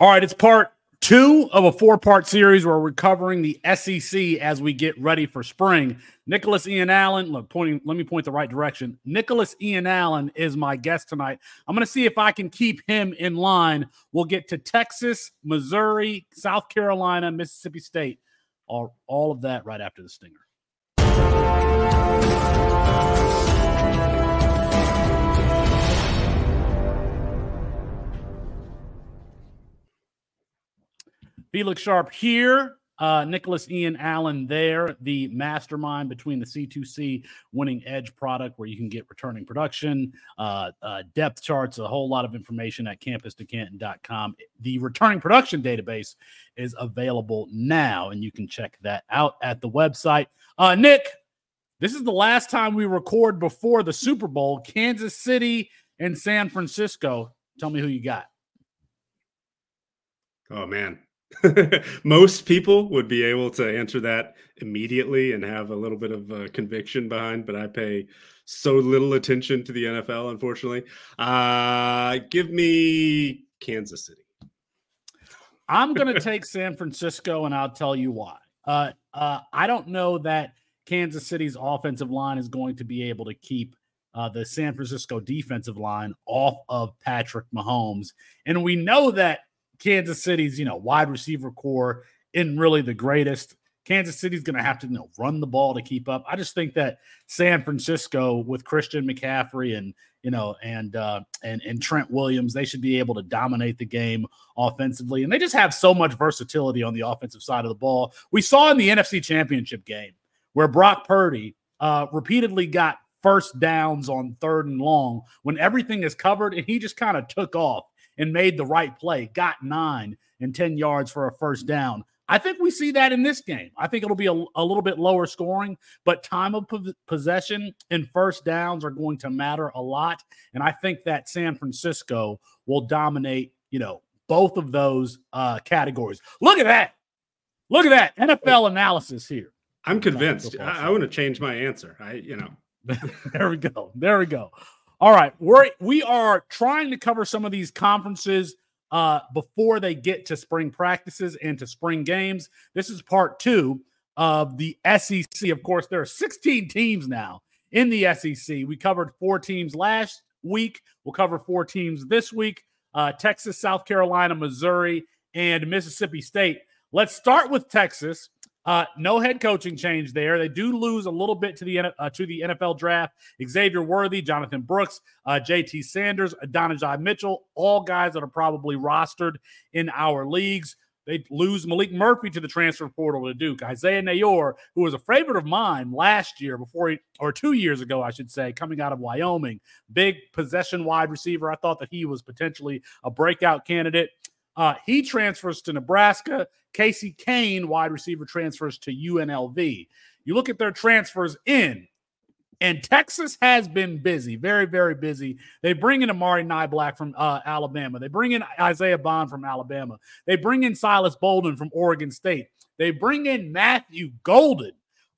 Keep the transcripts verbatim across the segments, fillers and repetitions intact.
All right, it's part two of a four-part series where we're covering the S E C as we get ready for spring. Nicholas Ian Allen, look, pointing, let me point the right direction. Nicholas Ian Allen is my guest tonight. I'm going to see if I can keep him in line. We'll get to Texas, Missouri, South Carolina, Mississippi State, all, all of that right after the stinger. Felix Sharpe here, uh, Nicholas Ian Allen there, the mastermind between the C two C Winning Edge product where you can get returning production, uh, uh, depth charts, a whole lot of information at campus to canton dot com. The returning production database is available now, and you can check that out at the website. Uh, Nick, this is the last time we record before the Super Bowl, Kansas City and San Francisco. Tell me who you got. Oh, man. Most people would be able to answer that immediately and have a little bit of uh, conviction behind, but I pay so little attention to the N F L, unfortunately. Uh, give me Kansas City. I'm going to take San Francisco, and I'll tell you why. Uh, uh, I don't know that Kansas City's offensive line is going to be able to keep uh, the San Francisco defensive line off of Patrick Mahomes, and we know that Kansas City's, you know, wide receiver core isn't really the greatest. Kansas City's going to have to, you know, run the ball to keep up. I just think that San Francisco with Christian McCaffrey and, you know, and uh, and and Trent Williams, they should be able to dominate the game offensively. And they just have so much versatility on the offensive side of the ball. We saw in the N F C Championship game where Brock Purdy uh, repeatedly got first downs on third and long when everything is covered, and he just kind of took off and made the right play, got nine and ten yards for a first down. I think we see that in this game. I think it'll be a, a little bit lower scoring, but time of po- possession and first downs are going to matter a lot, and I think that San Francisco will dominate, you know, both of those uh, categories. Look at that. Look at that. N F L analysis here. I'm convinced. I, I want to change my answer. I, you know. There we go. There we go. All right, we're, we are trying to cover some of these conferences uh, before they get to spring practices and to spring games. This is part two of the S E C. Of course, there are sixteen teams now in the S E C. We covered four teams last week. We'll cover four teams this week, uh, Texas, South Carolina, Missouri, and Mississippi State. Let's start with Texas. Uh, no head coaching change there. They do lose a little bit to the uh, to the N F L draft. Xavier Worthy, Jonathan Brooks, uh, J T Sanders, Adonijah Mitchell, all guys that are probably rostered in our leagues. They lose Malik Murphy to the transfer portal to Duke. Isaiah Nayor, who was a favorite of mine last year, before he, or two years ago, I should say, coming out of Wyoming. Big possession wide receiver. I thought that he was potentially a breakout candidate. Uh, he transfers to Nebraska. Casey Kane, wide receiver, transfers to U N L V. You look at their transfers in, and Texas has been busy, very, very busy. They bring in Amari Niblack from uh, Alabama. They bring in Isaiah Bond from Alabama. They bring in Silas Bolden from Oregon State. They bring in Matthew Golden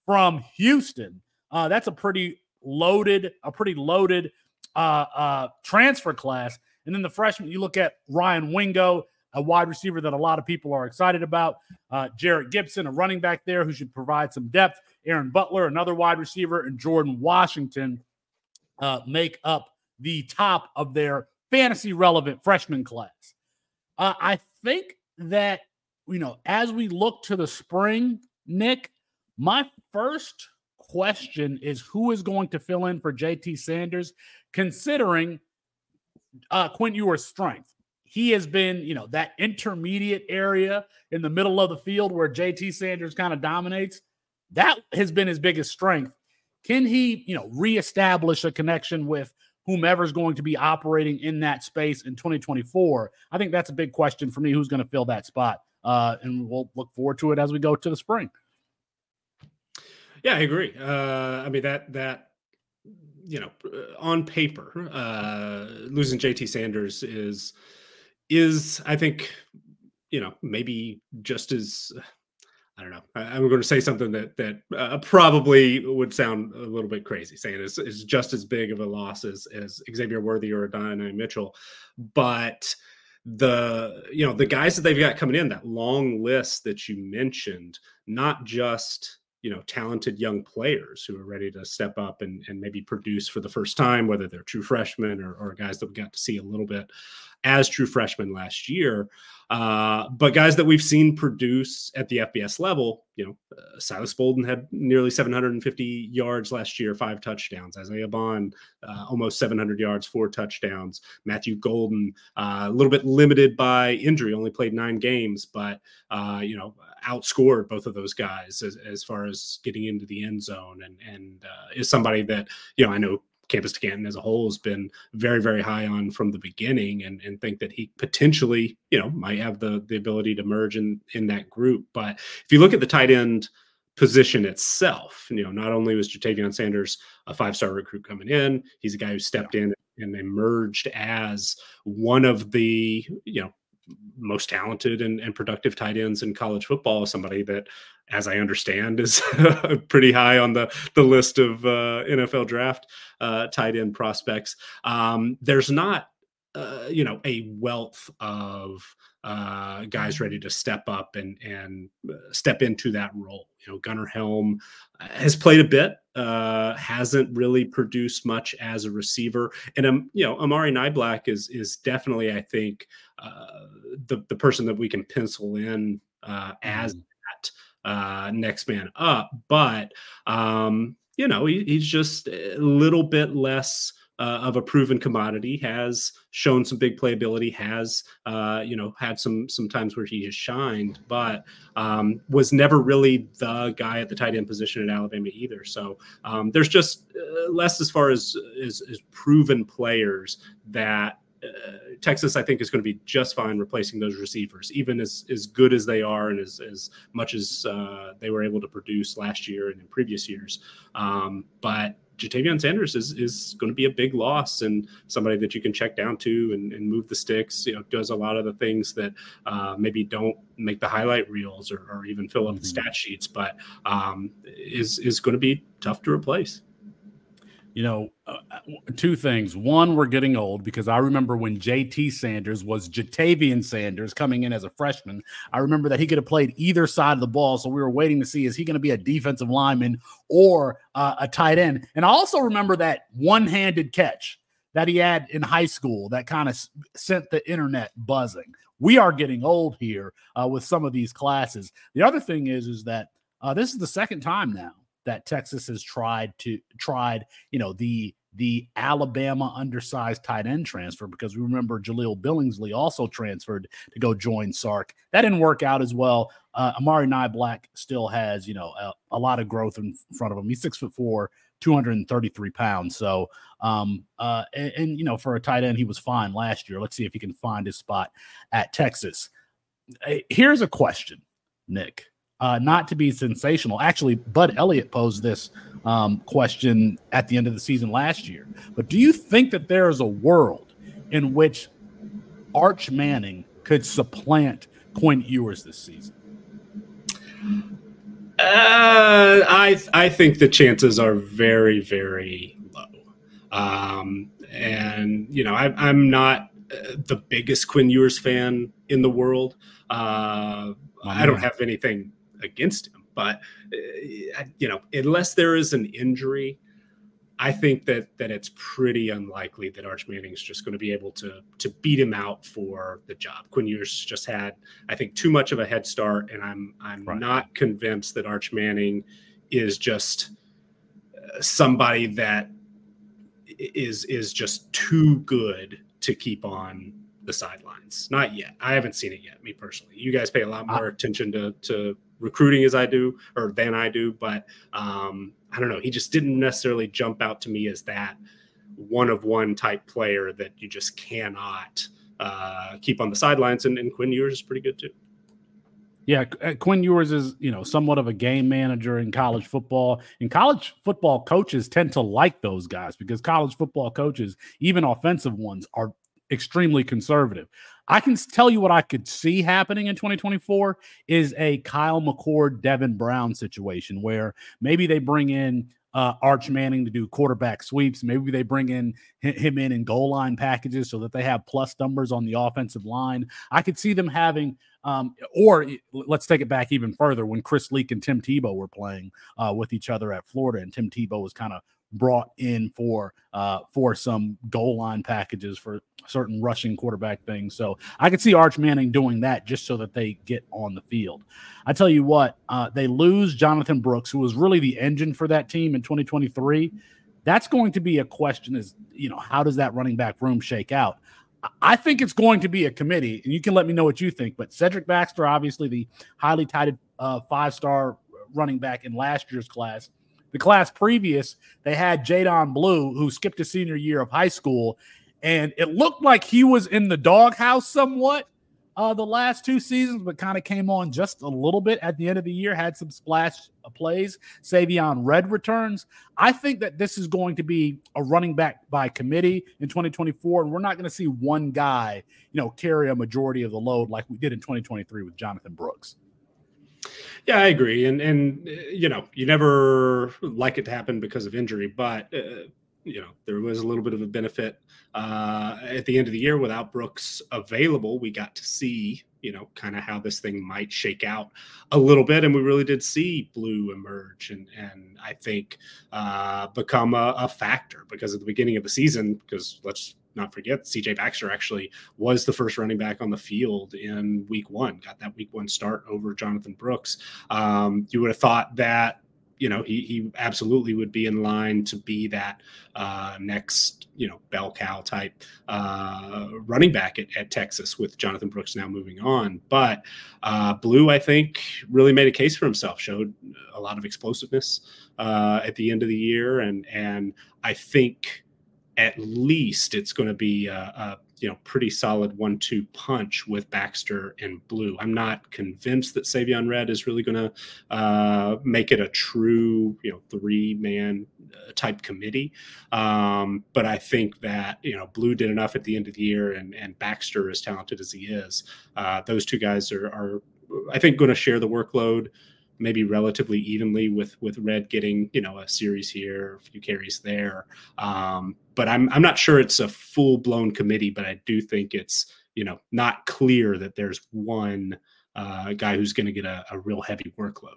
from Houston. Uh, that's a pretty loaded, a pretty loaded uh, uh, transfer class. And then the freshman, you look at Ryan Wingo, a wide receiver that a lot of people are excited about. Uh, Jarrett Gibson, a running back there who should provide some depth. Aaron Butler, another wide receiver, and Jordan Washington uh, make up the top of their fantasy-relevant freshman class. Uh, I think that, you know, as we look to the spring, Nick, my first question is who is going to fill in for J T Sanders, considering uh, Quinn Ewers' strength. He has been, you know, that intermediate area in the middle of the field where J T Sanders kind of dominates. That has been his biggest strength. Can he, you know, reestablish a connection with whomever's going to be operating in that space in twenty twenty-four? I think that's a big question for me, who's going to fill that spot. Uh, and we'll look forward to it as we go to the spring. Yeah, I agree. Uh, I mean, that, that, you know, on paper, uh, losing J T Sanders is, is, I think, you know, maybe just as, I don't know, I, I'm going to say something that that uh, probably would sound a little bit crazy, saying it's, it's just as big of a loss as, as Xavier Worthy or Adonijah Mitchell. But the, you know, the guys that they've got coming in, that long list that you mentioned, not just, you know, talented young players who are ready to step up and, and maybe produce for the first time, whether they're true freshmen or, or guys that we got to see a little bit as true freshmen last year. Uh, but guys that we've seen produce at the F B S level, you know, uh, Silas Bolden had nearly seven hundred fifty yards last year, five touchdowns. Isaiah Bond, uh, almost seven hundred yards, four touchdowns. Matthew Golden, uh, a little bit limited by injury, only played nine games, but, uh, you know, outscored both of those guys as, as far as getting into the end zone. And, and uh, is somebody that, you know, I know Campus to Canton as a whole has been very, very high on from the beginning, and, and think that he potentially, you know, might have the the ability to merge in, in that group. But if you look at the tight end position itself, you know, not only was Jatavion Sanders a five-star recruit coming in, he's a guy who stepped in and emerged as one of the, you know, most talented and, and productive tight ends in college football, somebody that, as I understand, is pretty high on the, the list of uh, N F L draft uh, tight end prospects. Um, there's not, uh, you know, a wealth of uh, guys ready to step up and, and step into that role. You know, Gunnar Helm has played a bit, uh, hasn't really produced much as a receiver. And, um, you know, Amari Niblack is, is definitely, I think, uh, the, the person that we can pencil in uh, as that uh next man up, but um you know he, he's just a little bit less uh, of a proven commodity. Has shown some big playability, has uh you know had some some times where he has shined, but um was never really the guy at the tight end position at Alabama either. So um there's just uh, less as far as as, as proven players that Uh, Texas, I think, is going to be just fine replacing those receivers, even as, as good as they are and as, as much as uh, they were able to produce last year and in previous years. Um, but Jatavion Sanders is, is going to be a big loss, and somebody that you can check down to and, and move the sticks, you know, does a lot of the things that uh, maybe don't make the highlight reels or, or even fill up mm-hmm. the stat sheets, but um, is, is going to be tough to replace. You know, uh, two things. One, we're getting old, because I remember when J T Sanders was Jatavion Sanders coming in as a freshman. I remember that he could have played either side of the ball, so we were waiting to see, is he going to be a defensive lineman or uh, a tight end? And I also remember that one-handed catch that he had in high school that kind of sent the internet buzzing. We are getting old here uh, with some of these classes. The other thing is, is that uh, this is the second time now that Texas has tried to tried, you know, the the Alabama undersized tight end transfer, because we remember Jaleel Billingsley also transferred to go join Sark. That didn't work out as well. Uh, Amari Niblack still has, you know, a, a lot of growth in front of him. He's six foot four, two hundred thirty-three pounds. So, um, uh, and, and, you know, for a tight end, he was fine last year. Let's see if he can find his spot at Texas. Here's a question, Nick. Uh, not to be sensational. Actually, Bud Elliott posed this um, question at the end of the season last year. But do you think that there is a world in which Arch Manning could supplant Quinn Ewers this season? Uh, I I think the chances are very, very low. Um, and, you know, I, I'm not the biggest Quinn Ewers fan in the world. Uh, I don't have anything against him, but uh, you know, unless there is an injury, I think that that it's pretty unlikely that Arch Manning is just going to be able to to beat him out for the job. Quinn Ewers just had, I think, too much of a head start, and I'm I'm right. not convinced that Arch Manning is just somebody that is is just too good to keep on the sidelines. Not yet. I haven't seen it yet, me personally. You guys pay a lot more I, attention to, to recruiting as I do, or than I do, but um, I don't know. He just didn't necessarily jump out to me as that one-of-one type player that you just cannot uh, keep on the sidelines, and, and Quinn Ewers is pretty good too. Yeah, Quinn Ewers is, you know, somewhat of a game manager in college football, and college football coaches tend to like those guys, because college football coaches, even offensive ones, are extremely conservative. I can tell you what I could see happening in twenty twenty-four is a Kyle McCord, Devin Brown situation, where maybe they bring in uh, Arch Manning to do quarterback sweeps. Maybe they bring in him in in goal line packages so that they have plus numbers on the offensive line. I could see them having um, – or let's take it back even further when Chris Leak and Tim Tebow were playing uh, with each other at Florida, and Tim Tebow was kind of brought in for uh, for some goal line packages for certain rushing quarterback things. So I could see Arch Manning doing that just so that they get on the field. I tell you what, uh, they lose Jonathan Brooks, who was really the engine for that team in twenty twenty-three. That's going to be a question is, you know, how does that running back room shake out? I think it's going to be a committee, and you can let me know what you think. But Cedric Baxter, obviously the highly touted uh, five-star running back in last year's class. The class previous, they had Jaydon Blue, who skipped his senior year of high school, and it looked like he was in the doghouse somewhat uh, the last two seasons, but kind of came on just a little bit at the end of the year, had some splash plays. Savion Red returns. I think that this is going to be a running back by committee in twenty twenty-four, and we're not going to see one guy, you know, carry a majority of the load like we did in twenty twenty-three with Jonathan Brooks. Yeah, I agree. And, and you know, you never like it to happen because of injury, but, uh, you know, there was a little bit of a benefit uh, at the end of the year without Brooks available. We got to see, you know, kind of how this thing might shake out a little bit. And we really did see Blue emerge and, and I think uh, become a, a factor because at the beginning of the season, because let's not forget C J Baxter actually was the first running back on the field in week one, got that week one start over Jonathan Brooks. Um, you would have thought that, you know, he, he absolutely would be in line to be that uh, next, you know, bell cow type uh, running back at, at Texas with Jonathan Brooks now moving on. But uh, Blue, I think, really made a case for himself, showed a lot of explosiveness uh, at the end of the year. And, and I think at least it's going to be a, a you know pretty solid one two punch with Baxter and Blue. I'm not convinced that Savion Red is really going to uh, make it a true you know three-man type committee, um, but I think that you know Blue did enough at the end of the year, and, and Baxter, as talented as he is, uh, those two guys are, are I think going to share the workload. Maybe relatively evenly with with Red getting you know a series here, a few carries there, um, but I'm I'm not sure it's a full blown committee. But I do think it's you know not clear that there's one uh, guy who's going to get a, a real heavy workload.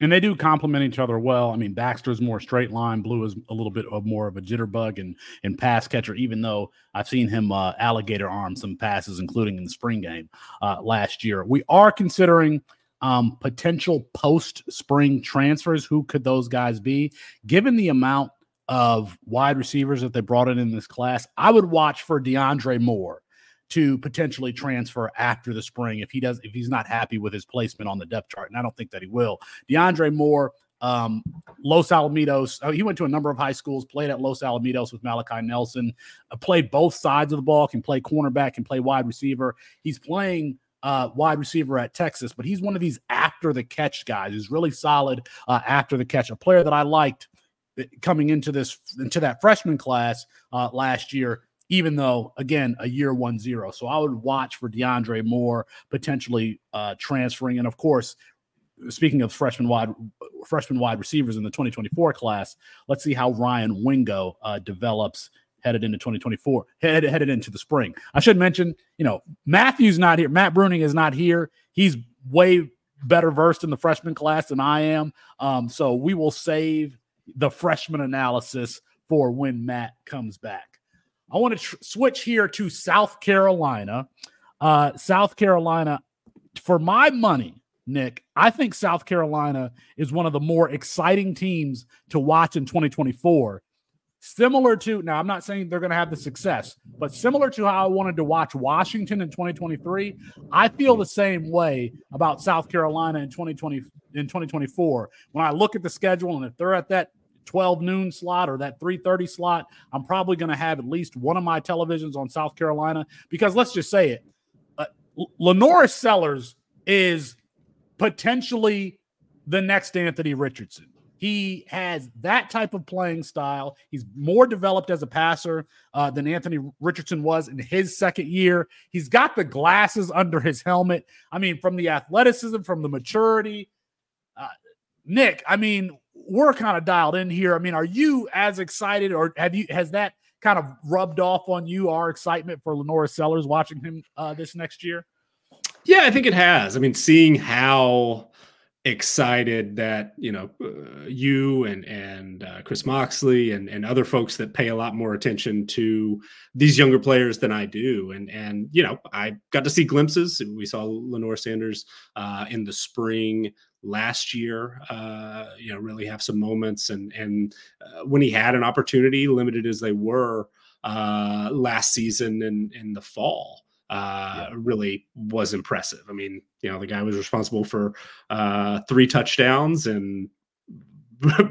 And they do complement each other well. I mean, Baxter's more straight line, Blue is a little bit of more of a jitterbug and and pass catcher. Even though I've seen him uh, alligator arm some passes, including in the spring game uh, last year. We are considering Um, potential post-spring transfers. Who could those guys be? Given the amount of wide receivers that they brought in in this class, I would watch for DeAndre Moore to potentially transfer after the spring if he does, if he's not happy with his placement on the depth chart, and I don't think that he will. DeAndre Moore, um, Los Alamitos. Oh, he went to a number of high schools, played at Los Alamitos with Malachi Nelson, uh, played both sides of the ball, can play cornerback, can play wide receiver. He's playing Uh, wide receiver at Texas, but he's one of these after the catch guys who's really solid uh, after the catch. A player that I liked coming into this into that freshman class uh, last year, even though again a year one zero. So I would watch for DeAndre Moore potentially uh, transferring, and of course, speaking of freshman wide freshman wide receivers in the twenty twenty-four class, let's see how Ryan Wingo uh, develops. Headed into twenty twenty-four, head, headed into the spring. I should mention, you know, Matthew's not here. Matt Bruning is not here. He's way better versed in the freshman class than I am. Um, so we will save the freshman analysis for when Matt comes back. I want to tr- switch here to South Carolina. Uh, South Carolina, for my money, Nick, I think South Carolina is one of the more exciting teams to watch in twenty twenty-four. Similar to, now I'm not saying they're going to have the success, but similar to how I wanted to watch Washington in twenty twenty-three, I feel the same way about South Carolina in twenty twenty in twenty twenty-four. When I look at the schedule, and if they're at that twelve noon slot or that three thirty slot, I'm probably going to have at least one of my televisions on South Carolina because let's just say it, uh, LaNorris Sellers is potentially the next Anthony Richardson. He has that type of playing style. He's more developed as a passer uh, than Anthony Richardson was in his second year. He's got the glasses under his helmet. I mean, from the athleticism, from the maturity. Uh, Nick, I mean, we're kind of dialed in here. I mean, are you as excited, or have you, has that kind of rubbed off on you, our excitement for LaNorris Sellers watching him uh, this next year? Yeah, I think it has. I mean, seeing how excited that, you know, uh, you and, and uh, Chris Moxley and, and other folks that pay a lot more attention to these younger players than I do. And, and, you know, I got to see glimpses. We saw LaNorris Sanders uh, in the spring last year, uh, you know, really have some moments. And, and uh, when he had an opportunity, limited as they were uh, last season and in, in the fall, uh, yeah. really was impressive. I mean, you know, the guy was responsible for uh, three touchdowns and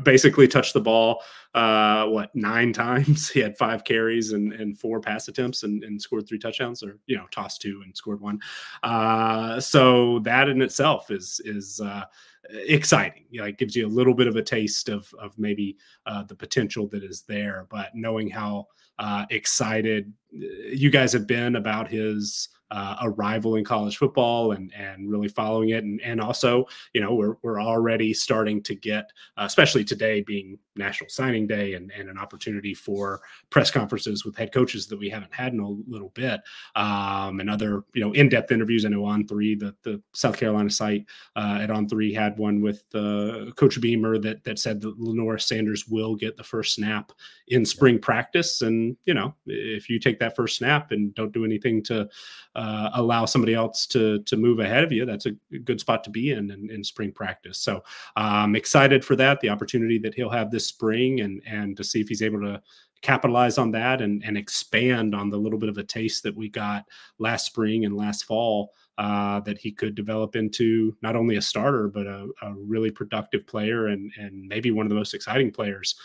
basically touched the ball, uh, what, nine times. He had five carries and, and four pass attempts and, and scored three touchdowns, or, you know, tossed two and scored one. Uh, so that in itself is, is uh, exciting. You know, it gives you a little bit of a taste of, of maybe uh, the potential that is there, but knowing how uh, excited you guys have been about his uh, arrival in college football and, and really following it. And, and also, you know, we're, we're already starting to get, uh, especially today being National Signing Day and, and an opportunity for press conferences with head coaches that we haven't had in a little bit, um, and other, you know, in-depth interviews. I know On three, the, the South Carolina site uh, at On three had one with uh, Coach Beamer that that said that LaNorris Sanders will get the first snap in spring practice. And, you know, if you take that first snap and don't do anything to uh, allow somebody else to to move ahead of you, that's a good spot to be in in, in spring practice. So I'm um, excited for that, the opportunity that he'll have this spring, and and to see if he's able to capitalize on that and, and expand on the little bit of a taste that we got last spring and last fall, uh, that he could develop into not only a starter, but a, a really productive player and, and maybe one of the most exciting players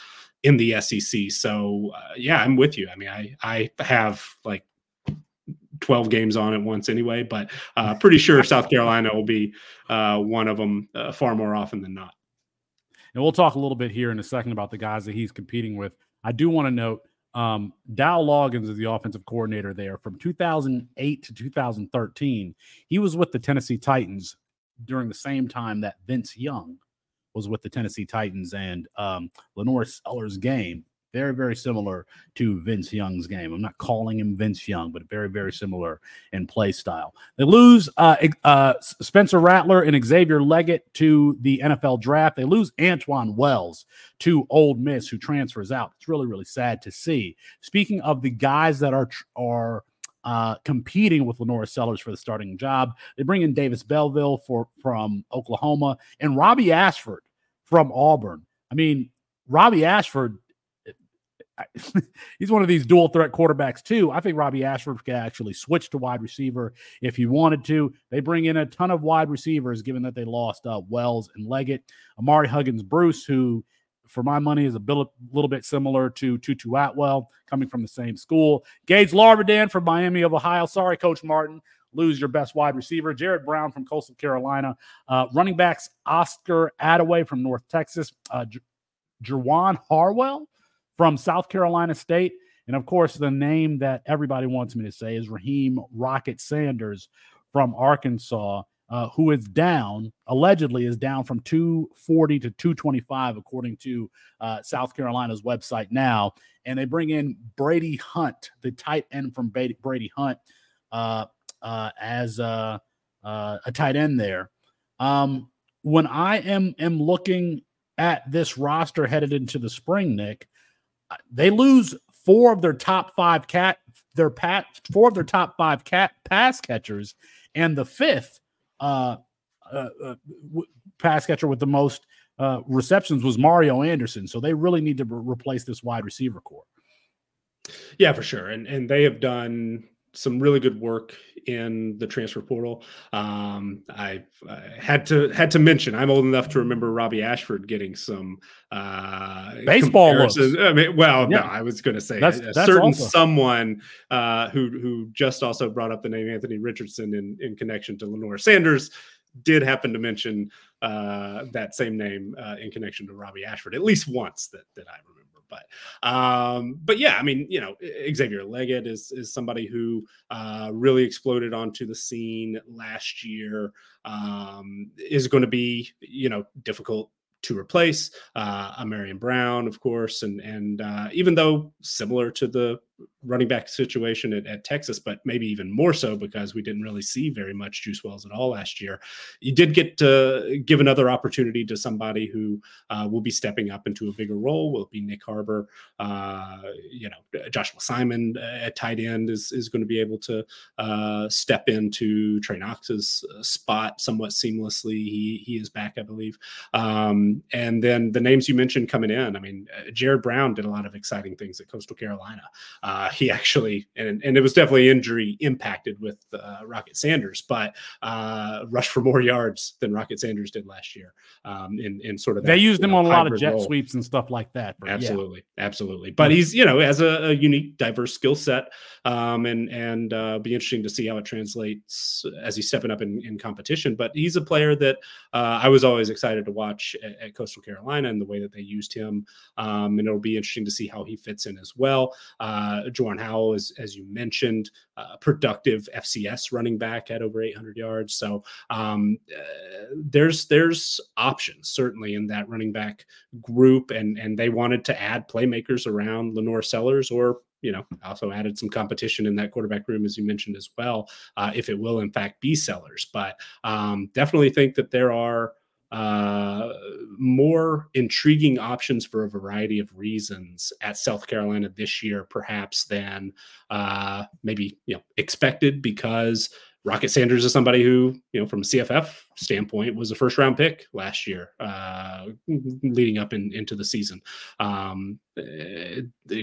in the S E C. So uh, yeah, I'm with you. I mean, I, I have like twelve games on at once anyway, but uh, pretty sure South Carolina will be uh, one of them uh, far more often than not. And we'll talk a little bit here in a second about the guys that he's competing with. I do want to note um, Dow Loggins is the offensive coordinator there from two thousand eight to two thousand thirteen. He was with the Tennessee Titans during the same time that Vince Young was with the Tennessee Titans, and um, LaNorris Sellers' game, very, very similar to Vince Young's game. I'm not calling him Vince Young, but very, very similar in play style. They lose uh, uh, Spencer Rattler and Xavier Legette to the N F L draft. They lose Antoine Wells to Ole Miss, who transfers out. It's really, really sad to see. Speaking of the guys that are are uh, competing with LaNorris Sellers for the starting job, they bring in Davis Belleville for from Oklahoma and Robbie Ashford from Auburn. I mean, Robbie Ashford, he's one of these dual threat quarterbacks too. I think Robbie Ashford could actually switch to wide receiver if he wanted to. They bring in a ton of wide receivers, given that they lost uh, Wells and Legette. Amari Huggins Bruce, who for my money is a bit, little bit similar to Tutu Atwell, coming from the same school. Gage Larvadan from Miami of Ohio. Sorry, Coach Martin, lose your best wide receiver. Jared Brown from Coastal Carolina. Uh, running backs Oscar Attaway from North Texas. Uh, J- Jerwan Harwell from South Carolina State. And, of course, the name that everybody wants me to say is Raheem Rocket Sanders from Arkansas, uh, who is down, allegedly is down from two forty to two twenty-five, according to uh, South Carolina's website now. And they bring in Brady Hunt, the tight end from Brady Hunt, uh, uh, as uh, uh, a tight end there. Um, when I am, am looking at this roster headed into the spring, Nick, they lose four of their top five cat their pat four of their top five cat pass catchers, and the fifth uh, uh, uh, w- pass catcher with the most uh, receptions was Mario Anderson. So they really need to re- replace this wide receiver corps. Yeah, for sure, and and they have done some really good work in the transfer portal. Um, I uh, had to, had to mention, I'm old enough to remember Robbie Ashford getting some uh, baseball looks. I mean, well, yeah. no, I was going to say that's, a that's certain awesome. someone uh, who, who just also brought up the name Anthony Richardson in, in connection to LaNorris Sanders did happen to mention uh, that same name uh, in connection to Robbie Ashford, at least once that, that I remember. But, um, but yeah, I mean, you know, Xavier Legette is, is somebody who uh, really exploded onto the scene last year, um, is going to be, you know, difficult to replace uh, Amarian Brown, of course, and and uh, even though similar to the running back situation at, at Texas, but maybe even more so because we didn't really see very much Juice Wells at all last year. You did get to give another opportunity to somebody who uh, will be stepping up into a bigger role. Will it be Nick Harbor? Uh, you know, Joshua Simon at tight end is is going to be able to uh, step into Trey Knox's spot somewhat seamlessly. He he is back, I believe. Um, And then the names you mentioned coming in, I mean, Jared Brown did a lot of exciting things at Coastal Carolina. Uh, he actually, and, and it was definitely injury impacted with uh, Rocket Sanders, but uh, rushed for more yards than Rocket Sanders did last year. Um, in, in sort of that, they used him know, on a lot of jet role. Sweeps and stuff like that. But absolutely, yeah. absolutely. But he's, you know, has a, a unique, diverse skill set, um, and and uh, be interesting to see how it translates as he's stepping up in, in competition. But he's a player that uh, I was always excited to watch at, at Coastal Carolina and the way that they used him. Um, and it'll be interesting to see how he fits in as well. Uh, Juwan Howell is, as you mentioned, uh, productive F C S running back at over eight hundred yards. So um, uh, there's, there's options certainly in that running back group. And, and they wanted to add playmakers around LaNorris Sellers, or, you know, also added some competition in that quarterback room, as you mentioned as well, uh, if it will in fact be Sellers, but um, definitely think that there are, Uh, more intriguing options for a variety of reasons at South Carolina this year, perhaps, than uh, maybe you know expected, because Rocket Sanders is somebody who, you know, from a C F F standpoint, was a first round pick last year, uh, leading up in, into the season. Um,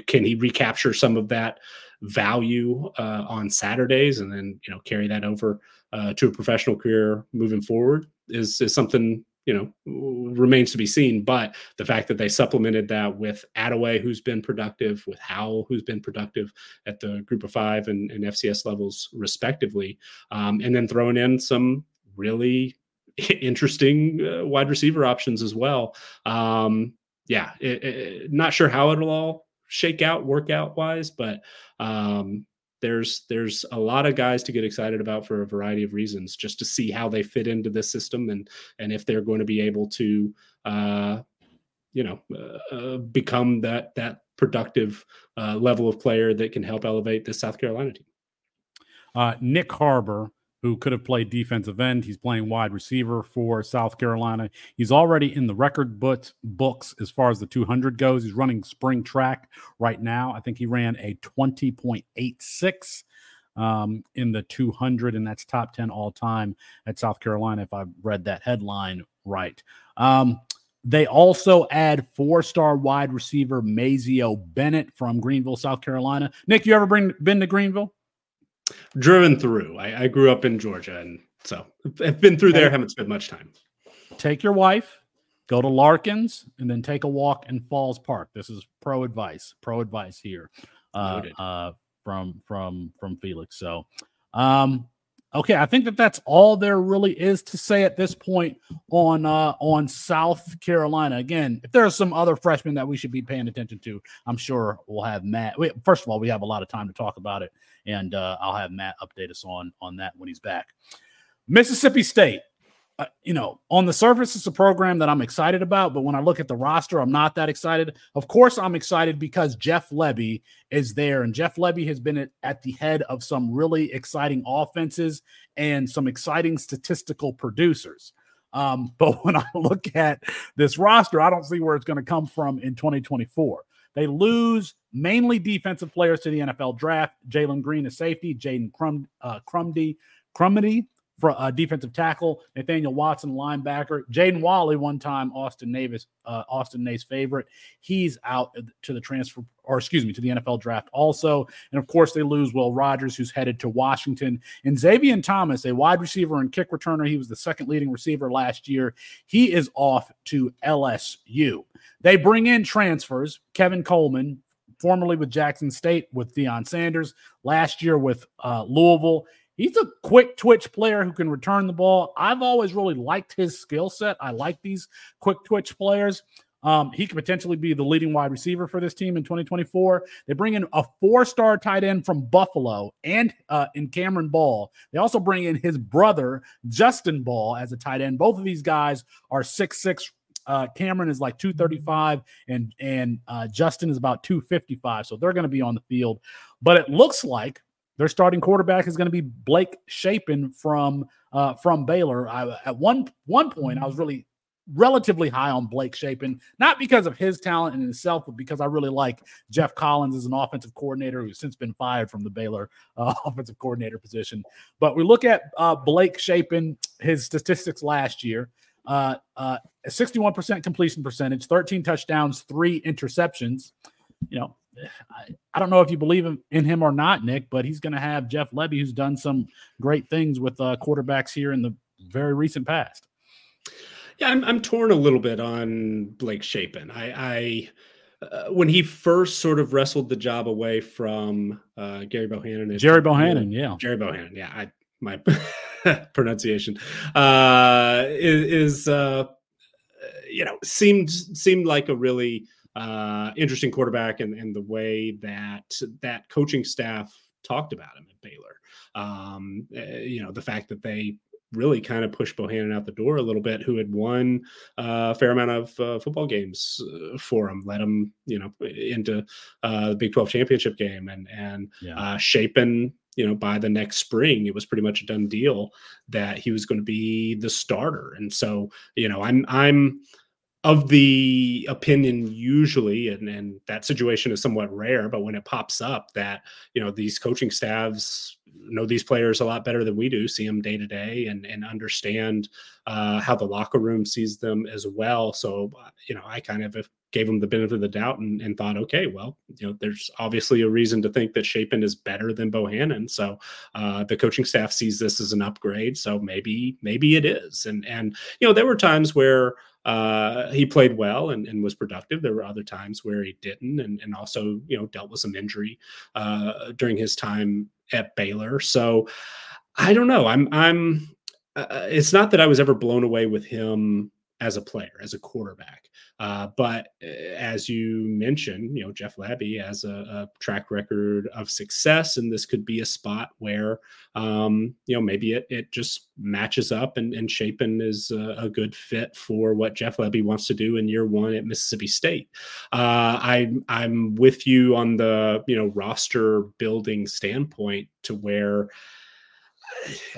can he recapture some of that value uh, on Saturdays and then, you know, carry that over uh, to a professional career moving forward is, is something, you know, remains to be seen. But the fact that they supplemented that with Attaway, who's been productive, with Howell, who's been productive at the group of five and, and F C S levels respectively, um, and then throwing in some really interesting uh, wide receiver options as well. Um, yeah, it, it, not sure how it'll all shake out workout wise, but um, There's there's a lot of guys to get excited about for a variety of reasons, just to see how they fit into this system and and if they're going to be able to, uh, you know, uh, uh, become that that productive uh, level of player that can help elevate this South Carolina team. Uh, Nick Harbor, who could have played defensive end, he's playing wide receiver for South Carolina. He's already in the record but books as far as the two hundred goes. He's running spring track right now. I think he ran a twenty point eight six um, in the two hundred, and that's top ten all time at South Carolina, if I've read that headline right. Um, they also add four-star wide receiver Mazio Bennett from Greenville, South Carolina. Nick, you ever bring, been to Greenville? Driven through. I, I grew up in Georgia, and so I've been through there. Haven't spent much time. Take your wife, go to Larkins, and then take a walk in Falls Park. This is pro advice. Pro advice here uh, uh, from from from Felix. So, um, okay, I think that that's all there really is to say at this point on uh, on South Carolina. Again, if there are some other freshmen that we should be paying attention to, I'm sure we'll have Matt. We, first of all, we have a lot of time to talk about it. And uh, I'll have Matt update us on, on that when he's back. Mississippi State, uh, you know, on the surface, it's a program that I'm excited about. But when I look at the roster, I'm not that excited. Of course, I'm excited because Jeff Lebby is there. And Jeff Lebby has been at, at the head of some really exciting offenses and some exciting statistical producers. Um, but when I look at this roster, I don't see where it's going to come from in twenty twenty-four. They lose mainly defensive players to the N F L draft. Jalen Green is safety. Jaden Crum, uh, Crumdy, Crumdy for uh, defensive tackle. Nathaniel Watson, linebacker. Jaden Wally, one time Austin Navis, uh, Austin Nays favorite. He's out to the transfer, or excuse me, to the N F L draft also. And of course, they lose Will Rogers, who's headed to Washington. And Xavier Thomas, a wide receiver and kick returner. He was the second leading receiver last year. He is off to L S U. They bring in transfers. Kevin Coleman, formerly with Jackson State, with Deion Sanders, last year with uh, Louisville. He's a quick twitch player who can return the ball. I've always really liked his skill set. I like these quick twitch players. Um, he could potentially be the leading wide receiver for this team in twenty twenty-four. They bring in a four-star tight end from Buffalo and uh, in Cameron Ball. They also bring in his brother, Justin Ball, as a tight end. Both of these guys are six six Uh, Cameron is like two thirty-five, and and uh, Justin is about two fifty-five. So they're going to be on the field. But it looks like their starting quarterback is going to be Blake Shapen from uh, from Baylor. I, at one one point, I was really relatively high on Blake Shapen, not because of his talent in itself, but because I really like Jeff Collins as an offensive coordinator who's since been fired from the Baylor uh, offensive coordinator position. But we look at uh, Blake Shapen, his statistics last year, uh, uh, sixty-one percent completion percentage, thirteen touchdowns, three interceptions. You know, I, I don't know if you believe in, in him or not, Nick, but he's going to have Jeff Lebby, who's done some great things with uh, quarterbacks here in the very recent past. Yeah, I'm, I'm torn a little bit on Blake Shapen. I, I uh, when he first sort of wrestled the job away from uh, Gary Bohannon. And Jerry Bohannon, and, yeah. Jerry Bohannon, yeah. I, my pronunciation uh, is, is uh, you know, seemed seemed like a really uh, interesting quarterback, and and the way that that coaching staff talked about him at Baylor. Um, you know, the fact that they really kind of pushed Bohannon out the door a little bit, who had won uh, a fair amount of uh, football games uh, for him, led him, you know, into uh, the Big twelve championship game, and, and yeah. uh, Shapen, you know, by the next spring, it was pretty much a done deal that he was going to be the starter. And so, you know, I'm, I'm of the opinion usually, and, and that situation is somewhat rare, but when it pops up that, you know, these coaching staffs know these players a lot better than we do, see them day to day, and and understand uh, how the locker room sees them as well. So, you know, I kind of gave them the benefit of the doubt, and, and thought, okay, well, you know, there's obviously a reason to think that Shapen is better than Bohannon. So uh, the coaching staff sees this as an upgrade. So maybe, maybe it is. And, and, you know, there were times where uh, he played well and, and was productive. There were other times where he didn't, and, and also, you know, dealt with some injury uh, during his time at Baylor. So I don't know. I'm, I'm, uh, it's not that I was ever blown away with him as a player, as a quarterback. Uh, but as you mentioned, you know, Jeff Lebby has a, a track record of success, and this could be a spot where, um, you know, maybe it, it just matches up, and, and Shapen is a, a good fit for what Jeff Lebby wants to do in year one at Mississippi State. Uh, I, I'm with you on the, you know, roster building standpoint to where,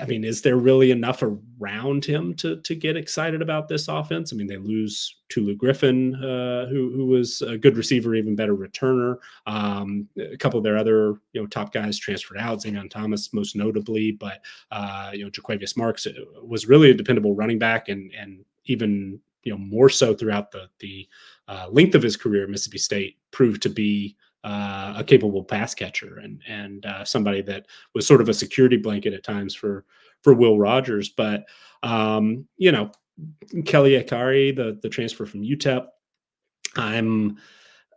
I mean, is there really enough around him to to get excited about this offense? I mean, they lose Tulu Griffin, uh, who who was a good receiver, even better returner. Um, a couple of their other, you know, top guys transferred out, Zion Thomas most notably, but uh, you know, Jaquavius Marks was really a dependable running back, and and even, you know, more so throughout the the uh, length of his career at Mississippi State, proved to be Uh, a capable pass catcher, and and uh, somebody that was sort of a security blanket at times for for Will Rogers. But um, you know, Kelly Akari, the the transfer from U T E P, I'm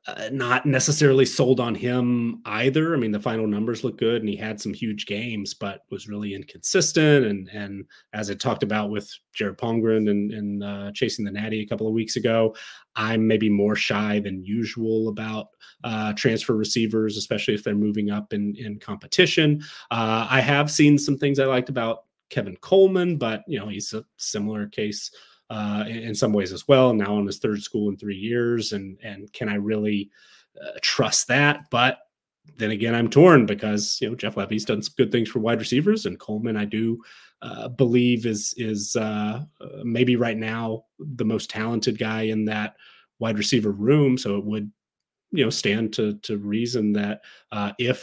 uh, not necessarily sold on him either. I mean, the final numbers look good, and he had some huge games, but was really inconsistent. And and as I talked about with Jared Pongren and, and uh, Chasing the Natty a couple of weeks ago, I'm maybe more shy than usual about uh, transfer receivers, especially if they're moving up in, in competition. Uh, I have seen some things I liked about Kevin Coleman, but, you know, he's a similar case uh, in, in some ways as well. Now on his third school in three years, and and can I really uh, trust that? But then again, I'm torn because, you know, Jeff Lebby's done some good things for wide receivers, and Coleman, I do Uh, believe is is uh, maybe right now the most talented guy in that wide receiver room. So it would, you know, stand to to reason that uh, if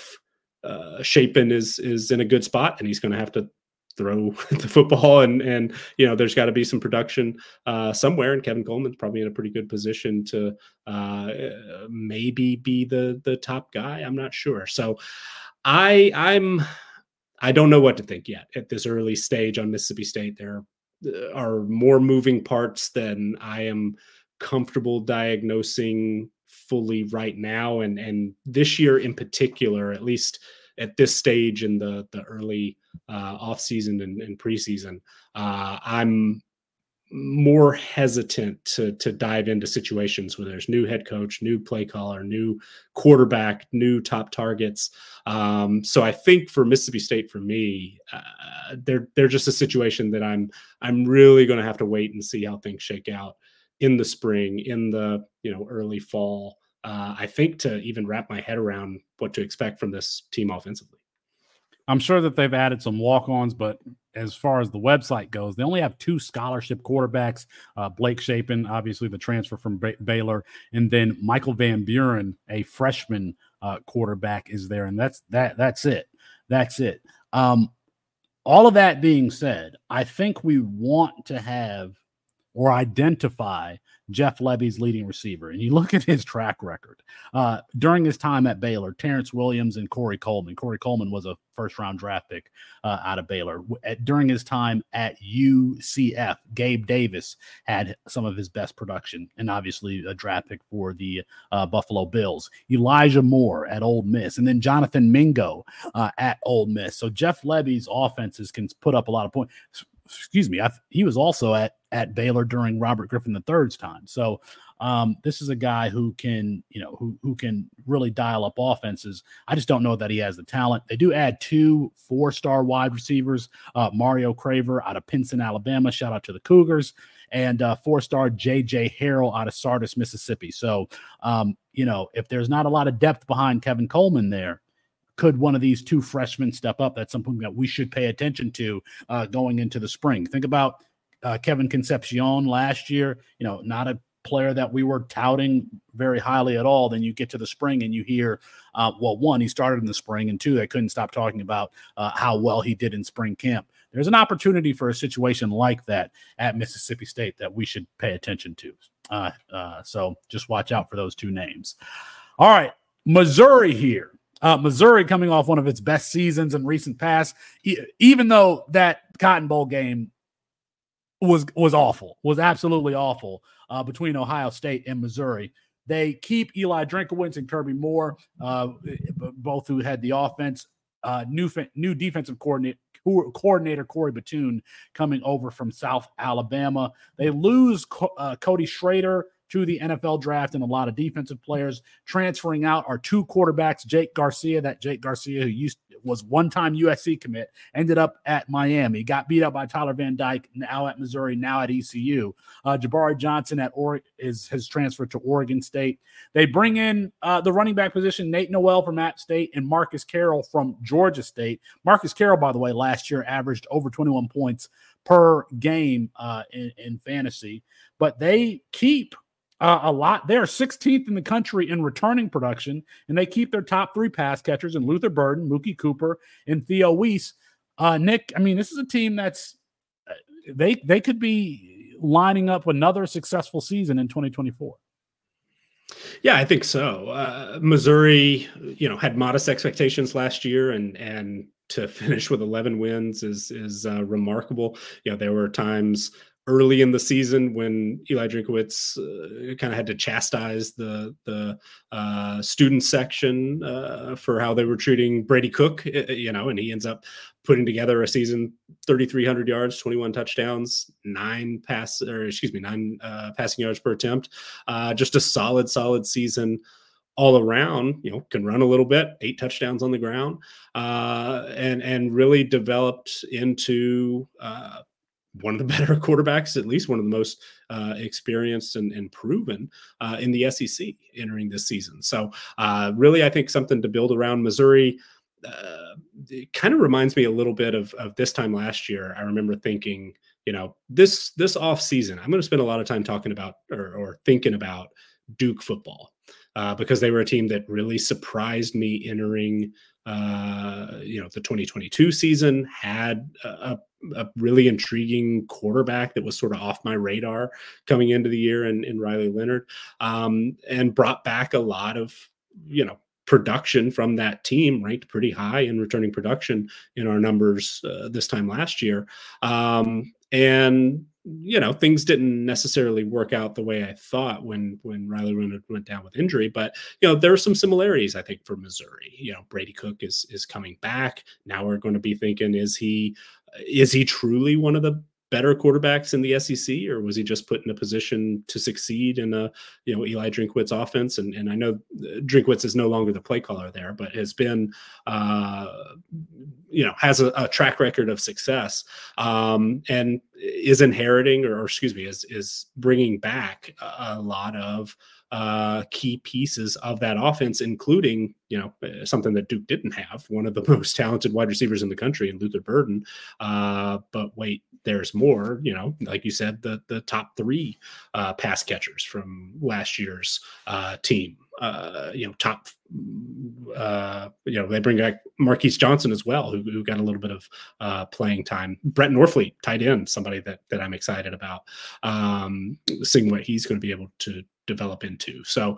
uh, Shapen is is in a good spot, and he's going to have to throw the football, and and you know, there's got to be some production uh, somewhere. And Kevin Coleman's probably in a pretty good position to uh, maybe be the the top guy. I'm not sure. So I I'm. I don't know what to think yet at this early stage on Mississippi State. There are more moving parts than I am comfortable diagnosing fully right now. And, and this year in particular, at least at this stage in the, the early uh, off season and, and preseason, uh, I'm more hesitant to, to dive into situations where there's new head coach, new play caller, new quarterback, new top targets. Um, so I think for Mississippi State, for me, uh, they're, they're just a situation that I'm, I'm really going to have to wait and see how things shake out in the spring, in the, you know, early fall, uh, I think, to even wrap my head around what to expect from this team offensively. I'm sure that they've added some walk-ons, but as far as the website goes, they only have two scholarship quarterbacks, uh, Blake Shapen, obviously the transfer from Bay- Baylor, and then Michael Van Buren, a freshman uh, quarterback, is there. And that's that. That's it. That's it. Um, all of that being said, I think we want to have or identify Jeff Lebby's leading receiver. And you look at his track record uh, during his time at Baylor, Terrence Williams and Corey Coleman. Corey Coleman was a first round draft pick uh, out of Baylor. At, during his time at U C F, Gabe Davis had some of his best production and obviously a draft pick for the uh, Buffalo Bills. Elijah Moore at Ole Miss, and then Jonathan Mingo uh, at Ole Miss. So Jeff Lebby's offenses can put up a lot of points. Excuse me, I, he was also at, at Baylor during Robert Griffin the third's time. So um, this is a guy who can, you know, who who can really dial up offenses. I just don't know that he has the talent. They do add two four-star wide receivers, uh, Mario Craver out of Pinson, Alabama. Shout out to the Cougars. And uh, four-star J J Harrell out of Sardis, Mississippi. So, um, you know, if there's not a lot of depth behind Kevin Coleman there, could one of these two freshmen step up? That's something that we should pay attention to uh, going into the spring. Think about uh, Kevin Concepcion last year, you know, not a player that we were touting very highly at all. Then you get to the spring and you hear, uh, well, one, he started in the spring, and two, they couldn't stop talking about uh, how well he did in spring camp. There's an opportunity for a situation like that at Mississippi State that we should pay attention to. Uh, uh, so just watch out for those two names. All right, Missouri here. Uh, Missouri coming off one of its best seasons in recent past, e- even though that Cotton Bowl game was was awful, was absolutely awful uh, between Ohio State and Missouri. They keep Eli Drinkwitz and Kirby Moore, uh, both who had the offense. Uh, new new defensive coordinator, coordinator Corey Batoon coming over from South Alabama. They lose Co- uh, Cody Schrader to the N F L draft and a lot of defensive players. Transferring out are two quarterbacks, Jake Garcia, that Jake Garcia who used was one-time U S C commit, ended up at Miami, got beat up by Tyler Van Dyke, now at Missouri, now at E C U. Uh, Jabari Johnson at or- is has transferred to Oregon State. They bring in uh, the running back position, Nate Noel from App State and Marcus Carroll from Georgia State. Marcus Carroll, by the way, last year averaged over twenty-one points per game uh, in, in fantasy. But they keep Uh, a lot. They are sixteenth in the country in returning production, and they keep their top three pass catchers in Luther Burden, Mookie Cooper, and Theo Weiss. Uh, Nick, I mean, this is a team that's they they could be lining up another successful season in twenty twenty-four. Yeah, I think so. Uh, Missouri, you know, had modest expectations last year, and and to finish with eleven wins is is uh, remarkable. You know, there were times early in the season when Eli Drinkwitz uh, kind of had to chastise the the uh, student section uh, for how they were treating Brady Cook, you know, and he ends up putting together a season, thirty-three hundred yards, twenty-one touchdowns, nine pass or excuse me, nine uh, passing yards per attempt. Uh, just a solid, solid season all around. You know, can run a little bit, eight touchdowns on the ground, uh, and and really developed into Uh, one of the better quarterbacks, at least one of the most uh, experienced and, and proven uh, in the S E C entering this season. So uh, really, I think something to build around. Missouri uh, kind of reminds me a little bit of, of this time last year. I remember thinking, you know, this, this off season, I'm going to spend a lot of time talking about or, or thinking about Duke football uh, because they were a team that really surprised me entering Uh, you know, the twenty twenty-two season. Had a, a really intriguing quarterback that was sort of off my radar coming into the year in, in Riley Leonard, um, and brought back a lot of, you know, production from that team, ranked pretty high in returning production in our numbers uh, this time last year. Um, and, you know, things didn't necessarily work out the way I thought when, when Riley Leonard went down with injury, but, you know, there are some similarities, I think, for Missouri. You know, Brady Cook is, is coming back. Now we're going to be thinking, is he, is he truly one of the better quarterbacks in the S E C, or was he just put in a position to succeed in a, you know, Eli Drinkwitz's offense? And and I know Drinkwitz is no longer the play caller there, but has been, uh, you know, has a, a track record of success, um, and is inheriting, or, or excuse me, is is bringing back a, a lot of uh, key pieces of that offense, including, you know, something that Duke didn't have, one of the most talented wide receivers in the country in Luther Burden. Uh, but wait, there's more, you know, like you said, the, the top three uh, pass catchers from last year's uh, team, uh, you know, top, uh, you know, they bring back Marquise Johnson as well, who, who got a little bit of uh, playing time. Brett Norfleet, tight end, somebody that, that I'm excited about, um, seeing what he's going to be able to develop into. So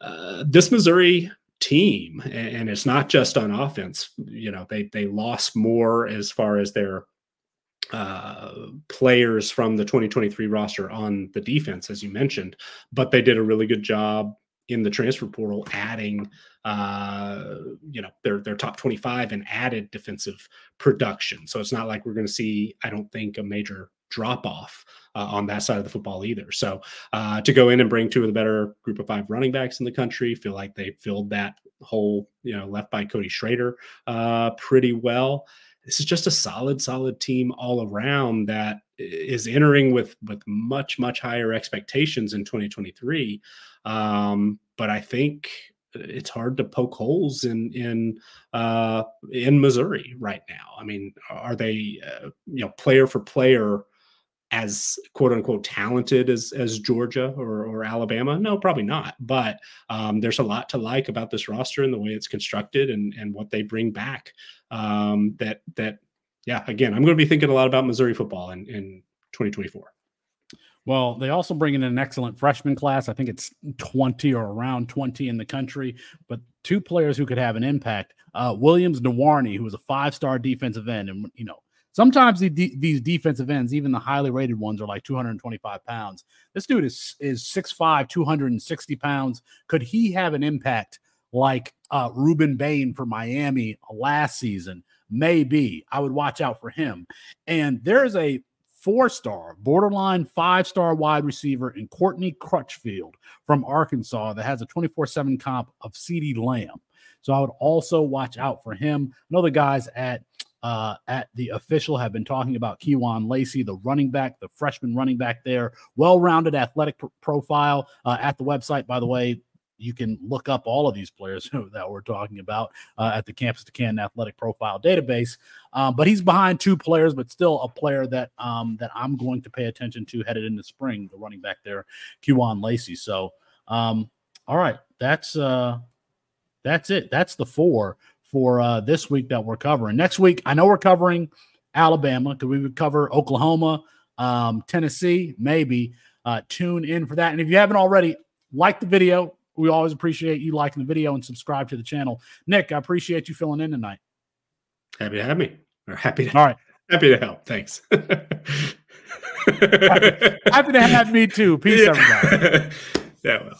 uh, this Missouri team, and, and it's not just on offense, you know, they, they lost more as far as their uh, players from the twenty twenty-three roster on the defense, as you mentioned, but they did a really good job in the transfer portal, adding, uh, you know, their, their top twenty-five and added defensive production. So it's not like we're going to see, I don't think, a major drop off uh, on that side of the football either. So uh, to go in and bring two of the better group of five running backs in the country, feel like they filled that hole, you know, left by Cody Schrader uh, pretty well. This is just a solid, solid team all around that is entering with, with much, much higher expectations in twenty twenty-three. Um, but I think it's hard to poke holes in, in, uh, in Missouri right now. I mean, are they, uh, you know, player for player, as quote unquote talented as, as Georgia or, or Alabama? No, probably not. But um, there's a lot to like about this roster and the way it's constructed and, and what they bring back. Um, that, that, yeah, again, I'm going to be thinking a lot about Missouri football in, in twenty twenty-four. Well, they also bring in an excellent freshman class. I think it's twenty or around twenty in the country, but two players who could have an impact. Uh, Williams Nwarni, who was a five-star defensive end. And, you know, sometimes the de- these defensive ends, even the highly rated ones, are like two hundred twenty-five pounds. This dude is is six foot five, two hundred sixty pounds. Could he have an impact like uh, Reuben Bain for Miami last season? Maybe. I would watch out for him. And there is a four-star, borderline five-star wide receiver in Courtney Crutchfield from Arkansas that has a twenty-four seven comp of CeeDee Lamb. So I would also watch out for him. I know the guys at Uh, at the official have been talking about Kewan Lacey, the running back, the freshman running back there. Well-rounded athletic pr- profile uh, at the website. By the way, you can look up all of these players that we're talking about uh, at the Campus to Canton Athletic Profile database. Um, but he's behind two players, but still a player that um, that I'm going to pay attention to headed into spring, the running back there, Kewan Lacey. So, um, all right, that's uh, that's it. That's the four for uh, this week that we're covering. Next week, I know we're covering Alabama because we would cover Oklahoma, um, Tennessee, maybe. Uh, tune in for that. And if you haven't already, like the video. We always appreciate you liking the video and subscribe to the channel. Nick, I appreciate you filling in tonight. Happy to have me. Or happy to, All right. Happy to help. Thanks. happy, happy to have me too. Peace, yeah. Everybody. Yeah, well.